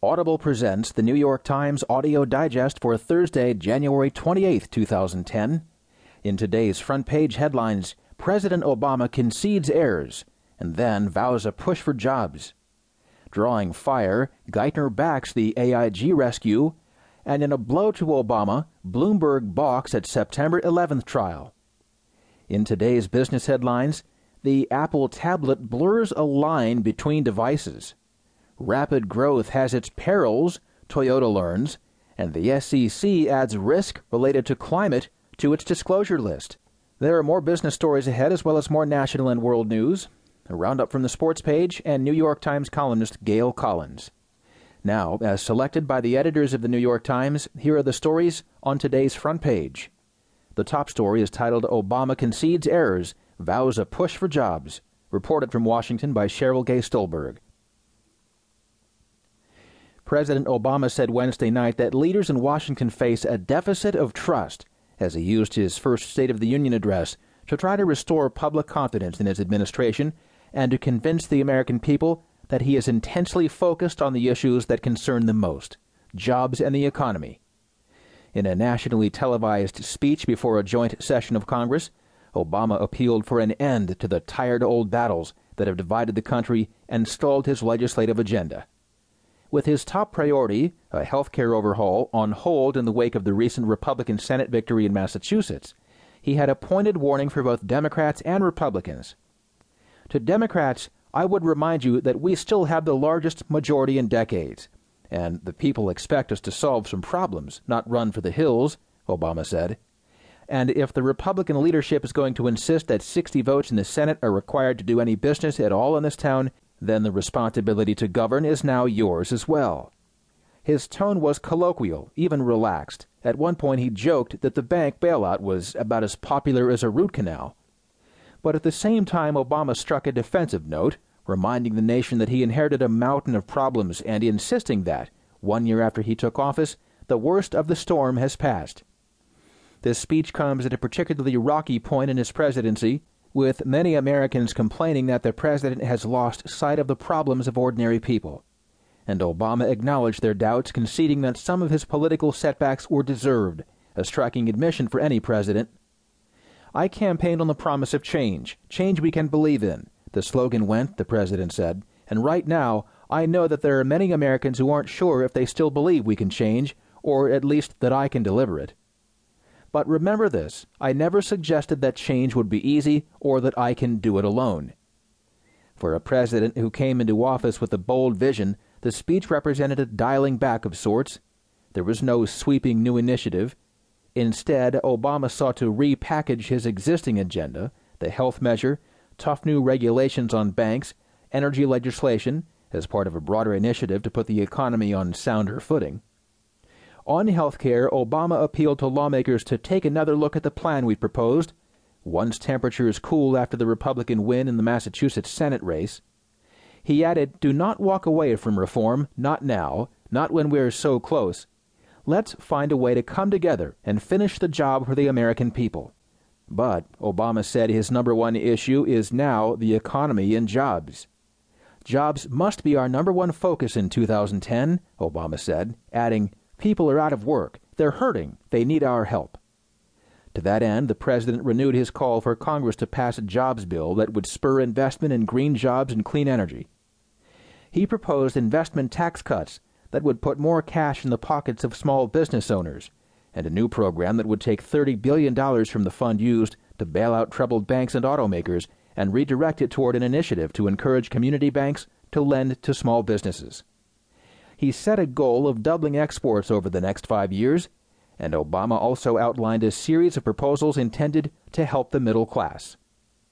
Audible presents the New York Times Audio Digest for Thursday, January 28, 2010. In today's front page headlines, President Obama concedes errors and then vows a push for jobs. Drawing fire, Geithner backs the AIG rescue. And in a blow to Obama, Bloomberg balks at September 11th trial. In today's business headlines, the Apple tablet blurs a line between devices. Rapid growth has its perils, Toyota learns, and the SEC adds risk related to climate to its disclosure list. There are more business stories ahead, as well as more national and world news, a roundup from the sports page, and New York Times columnist Gail Collins. Now, as selected by the editors of the New York Times, here are the stories on today's front page. The top story is titled Obama Concedes Errors, Vows a Push for Jobs, reported from Washington by Cheryl Gay Stolberg. President Obama said Wednesday night that leaders in Washington face a deficit of trust as he used his first State of the Union address to try to restore public confidence in his administration and to convince the American people that he is intensely focused on the issues that concern them most, jobs and the economy. In a nationally televised speech before a joint session of Congress, Obama appealed for an end to the tired old battles that have divided the country and stalled his legislative agenda. With his top priority, a health care overhaul, on hold in the wake of the recent Republican Senate victory in Massachusetts, he had a pointed warning for both Democrats and Republicans. To Democrats, I would remind you that we still have the largest majority in decades, and the people expect us to solve some problems, not run for the hills, Obama said. And if the Republican leadership is going to insist that 60 votes in the Senate are required to do any business at all in this town, then the responsibility to govern is now yours as well. His tone was colloquial, even relaxed. At one point he joked that the bank bailout was about as popular as a root canal. But at the same time, Obama struck a defensive note, reminding the nation that he inherited a mountain of problems and insisting that, 1 year after he took office, the worst of the storm has passed. This speech comes at a particularly rocky point in his presidency, with many Americans complaining that the president has lost sight of the problems of ordinary people. And Obama acknowledged their doubts, conceding that some of his political setbacks were deserved, a striking admission for any president. I campaigned on the promise of change, change we can believe in, the slogan went, the president said, and right now I know that there are many Americans who aren't sure if they still believe we can change, or at least that I can deliver it. But remember this, I never suggested that change would be easy or that I can do it alone. For a president who came into office with a bold vision, the speech represented a dialing back of sorts. There was no sweeping new initiative. Instead, Obama sought to repackage his existing agenda, the health measure, tough new regulations on banks, energy legislation, as part of a broader initiative to put the economy on sounder footing. On health care, Obama appealed to lawmakers to take another look at the plan we proposed, once temperatures cool after the Republican win in the Massachusetts Senate race. He added, do not walk away from reform, not now, not when we are so close. Let's find a way to come together and finish the job for the American people. But Obama said his number one issue is now the economy and jobs. Jobs must be our number one focus in 2010, Obama said, adding, people are out of work. They're hurting. They need our help. To that end, the president renewed his call for Congress to pass a jobs bill that would spur investment in green jobs and clean energy. He proposed investment tax cuts that would put more cash in the pockets of small business owners, and a new program that would take $30 billion from the fund used to bail out troubled banks and automakers and redirect it toward an initiative to encourage community banks to lend to small businesses. He set a goal of doubling exports over the next 5 years, and Obama also outlined a series of proposals intended to help the middle class.